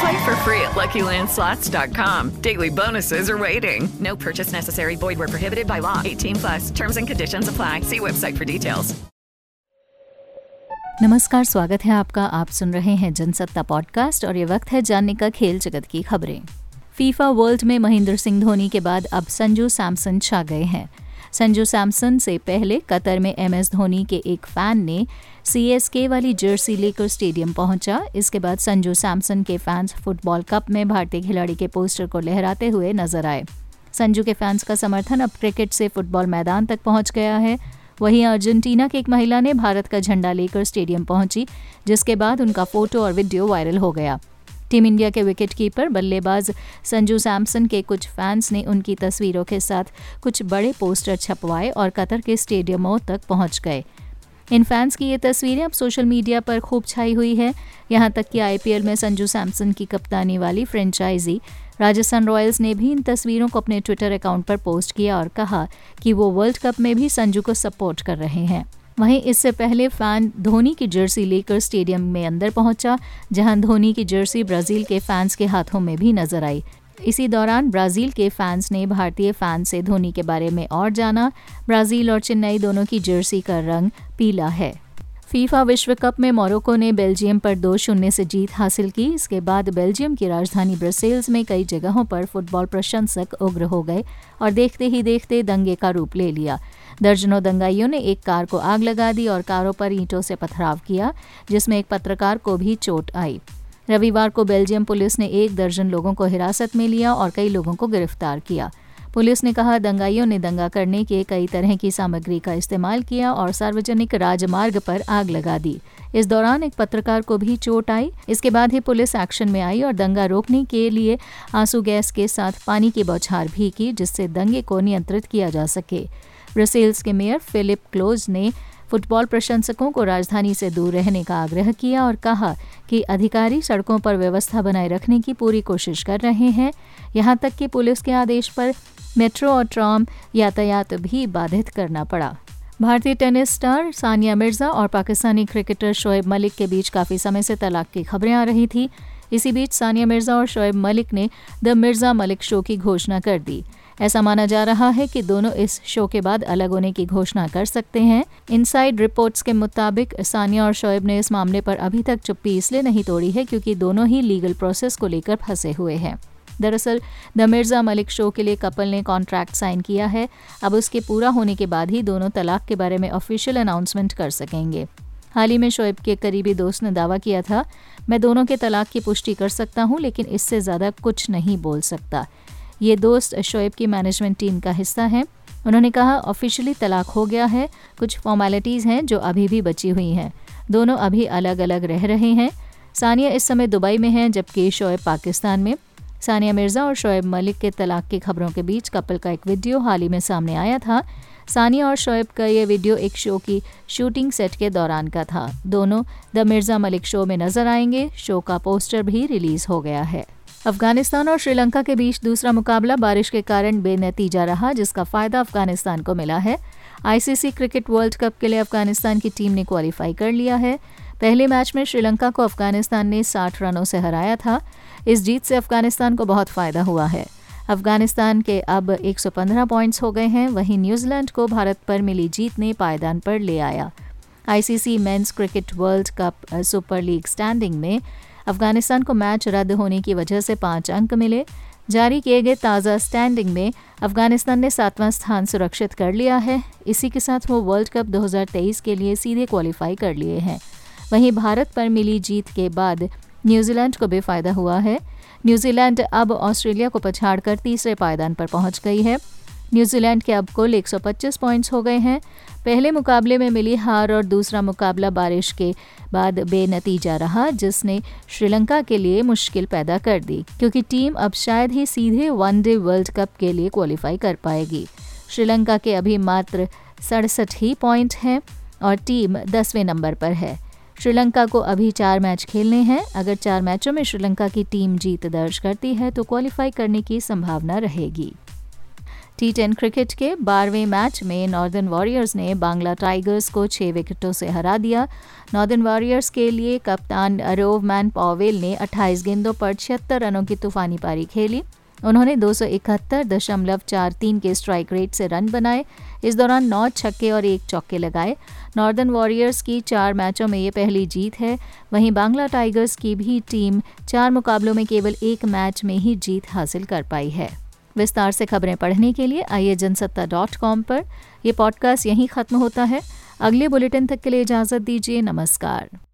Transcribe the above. Play for free at LuckyLandSlots.com. Daily bonuses are waiting. No purchase necessary. Void where prohibited by law. 18 plus. Terms and conditions apply. See website for details. नमस्कार, स्वागत है आपका। आप सुन रहे हैं Jansatta podcast और ये वक्त है जानने का खेल जगत की खबरें। फीफा वर्ल्ड में महेंद्र सिंह धोनी के बाद अब संजू सैमसन छा गए हैं। संजू सैमसन से पहले कतर में MS धोनी के एक फैन ने CSK वाली जर्सी लेकर स्टेडियम पहुंचा। इसके बाद संजू सैमसन के फैंस फुटबॉल कप में भारतीय खिलाड़ी के पोस्टर को लहराते हुए नजर आए। संजू के फैंस का समर्थन अब क्रिकेट से फुटबॉल मैदान तक पहुंच गया है। वहीं अर्जेंटीना की एक महिला ने भारत का झंडा लेकर स्टेडियम पहुंची, जिसके बाद उनका फोटो और वीडियो वायरल हो गया। टीम इंडिया के विकेटकीपर बल्लेबाज संजू सैमसन के कुछ फैंस ने उनकी तस्वीरों के साथ कुछ बड़े पोस्टर छपवाए और कतर के स्टेडियमों तक पहुंच गए। इन फैंस की ये तस्वीरें अब सोशल मीडिया पर खूब छाई हुई है। यहाँ तक कि IPL में संजू सैमसन की कप्तानी वाली फ्रेंचाइजी राजस्थान रॉयल्स ने भी इन तस्वीरों को अपने ट्विटर अकाउंट पर पोस्ट किया और कहा कि वो वर्ल्ड कप में भी संजू को सपोर्ट कर रहे हैं। वहीं इससे पहले फैन धोनी की जर्सी लेकर स्टेडियम में अंदर पहुंचा, जहां धोनी की जर्सी ब्राजील के फैंस के हाथों में भी नजर आई। इसी दौरान ब्राजील के फैंस ने भारतीय फैन से धोनी के बारे में और जाना। ब्राजील और चेन्नई दोनों की जर्सी का रंग पीला है। फीफा विश्व कप में मोरक्को ने बेल्जियम पर 2-0 से जीत हासिल की। इसके बाद बेल्जियम की राजधानी ब्रसेल्स में कई जगहों पर फुटबॉल प्रशंसक उग्र हो गए और देखते ही देखते दंगे का रूप ले लिया। दर्जनों दंगाइयों ने एक कार को आग लगा दी और कारों पर ईंटों से पथराव किया, जिसमें एक पत्रकार को भी चोट आई। रविवार को बेल्जियम पुलिस ने 1 दर्जन लोगों को हिरासत में लिया और कई लोगों को गिरफ्तार किया। पुलिस ने कहा दंगाइयों ने दंगा करने के कई तरह की सामग्री का इस्तेमाल किया और सार्वजनिक राजमार्ग पर आग लगा दी। इस दौरान एक पत्रकार को भी चोट आई। इसके बाद ही पुलिस एक्शन में आई और दंगा रोकने के लिए आंसू गैस के साथ पानी की बौछार भी की, जिससे दंगे को नियंत्रित किया जा सके। ब्रसेल्स के मेयर फिलिप क्लोज ने फुटबॉल प्रशंसकों को राजधानी से दूर रहने का आग्रह किया और कहा कि अधिकारी सड़कों पर व्यवस्था बनाए रखने की पूरी कोशिश कर रहे हैं। यहाँ तक कि पुलिस के आदेश पर मेट्रो और ट्राम यातायात भी बाधित करना पड़ा। भारतीय टेनिस स्टार सानिया मिर्जा और पाकिस्तानी क्रिकेटर शोएब मलिक के बीच काफ़ी समय से तलाक की खबरें आ रही थी। इसी बीच सानिया मिर्जा और शोएब मलिक ने द मिर्जा मलिक शो की घोषणा कर दी। ऐसा माना जा रहा है कि दोनों इस शो के बाद अलग होने की घोषणा कर सकते हैं। इनसाइड रिपोर्ट्स के मुताबिक सानिया और शोएब ने इस मामले पर अभी तक चुप्पी इसलिए नहीं तोड़ी है क्योंकि दोनों ही लीगल प्रोसेस को लेकर फंसे हुए हैं। दरअसल द मिर्जा मलिक शो के लिए कपल ने कॉन्ट्रैक्ट साइन किया है। अब उसके पूरा होने के बाद ही दोनों तलाक के बारे में ऑफिशियल अनाउंसमेंट कर सकेंगे। हाल ही में शोएब के करीबी दोस्त ने दावा किया था, मैं दोनों के तलाक की पुष्टि कर सकता हूँ लेकिन इससे ज़्यादा कुछ नहीं बोल सकता। ये दोस्त शोएब की मैनेजमेंट टीम का हिस्सा है। उन्होंने कहा ऑफिशियली तलाक हो गया है, कुछ फॉर्मेलिटीज़ हैं जो अभी भी बची हुई हैं। दोनों अभी अलग अलग रह रहे हैं। सानिया इस समय दुबई में हैं जबकि शोएब पाकिस्तान में। सानिया मिर्ज़ा और शोएब मलिक के तलाक की खबरों के बीच कपल का एक वीडियो हाल ही में सामने आया था। सानिया और शोएब का ये वीडियो एक शो की शूटिंग सेट के दौरान का था। दोनों द मिर्ज़ा मलिक शो में नजर आएंगे। शो का पोस्टर भी रिलीज हो गया है। अफगानिस्तान और श्रीलंका के बीच दूसरा मुकाबला बारिश के कारण बेनतीजा रहा, जिसका फ़ायदा अफगानिस्तान को मिला है। ICC क्रिकेट वर्ल्ड कप के लिए अफगानिस्तान की टीम ने क्वालिफाई कर लिया है। पहले मैच में श्रीलंका को अफगानिस्तान ने 60 रनों से हराया था। इस जीत से अफगानिस्तान को बहुत फ़ायदा हुआ है। अफगानिस्तान के अब 115 पॉइंट्स हो गए हैं। वहीं न्यूजीलैंड को भारत पर मिली जीत ने पायदान पर ले आया। ICC men's cricket world cup super league standing में अफगानिस्तान को मैच रद्द होने की वजह से 5 अंक मिले। जारी किए गए ताज़ा स्टैंडिंग में अफगानिस्तान ने 7वां स्थान सुरक्षित कर लिया है। इसी के साथ वो वर्ल्ड कप 2023 के लिए सीधे क्वालिफाई कर लिए हैं। वहीं भारत पर मिली जीत के बाद न्यूजीलैंड को भी फ़ायदा हुआ है। न्यूजीलैंड अब ऑस्ट्रेलिया को पछाड़कर तीसरे पायदान पर पहुंच गई है। न्यूजीलैंड के अब कुल 125 पॉइंट्स हो गए हैं। पहले मुकाबले में मिली हार और दूसरा मुकाबला बारिश के बाद बेनतीजा रहा, जिसने श्रीलंका के लिए मुश्किल पैदा कर दी, क्योंकि टीम अब शायद ही सीधे वनडे वर्ल्ड कप के लिए क्वालिफाई कर पाएगी। श्रीलंका के अभी मात्र 67 ही पॉइंट हैं और टीम 10वें नंबर पर है। श्रीलंका को अभी 4 मैच खेलने हैं। अगर 4 मैचों में श्रीलंका की टीम जीत दर्ज करती है तो क्वालिफाई करने की संभावना रहेगी। T10 क्रिकेट के 12वें मैच में नॉर्दर्न वॉरियर्स ने बांग्ला टाइगर्स को 6 विकेटों से हरा दिया। नॉर्दर्न वॉरियर्स के लिए कप्तान रोवमैन पॉवेल ने 28 गेंदों पर 76 रनों की तूफानी पारी खेली। उन्होंने 271.43 के स्ट्राइक रेट से रन बनाए। इस दौरान 9 छक्के और 1 चौके लगाए। नॉर्दर्न वॉरियर्स की 4 मैचों में ये पहली जीत है। वहीं बांग्ला टाइगर्स की भी टीम 4 मुकाबलों में केवल 1 मैच में ही जीत हासिल कर पाई है। विस्तार से खबरें पढ़ने के लिए आइए जनसत्ता.com पर। यह पॉडकास्ट यहीं खत्म होता है। अगले बुलेटिन तक के लिए इजाज़त दीजिए। नमस्कार।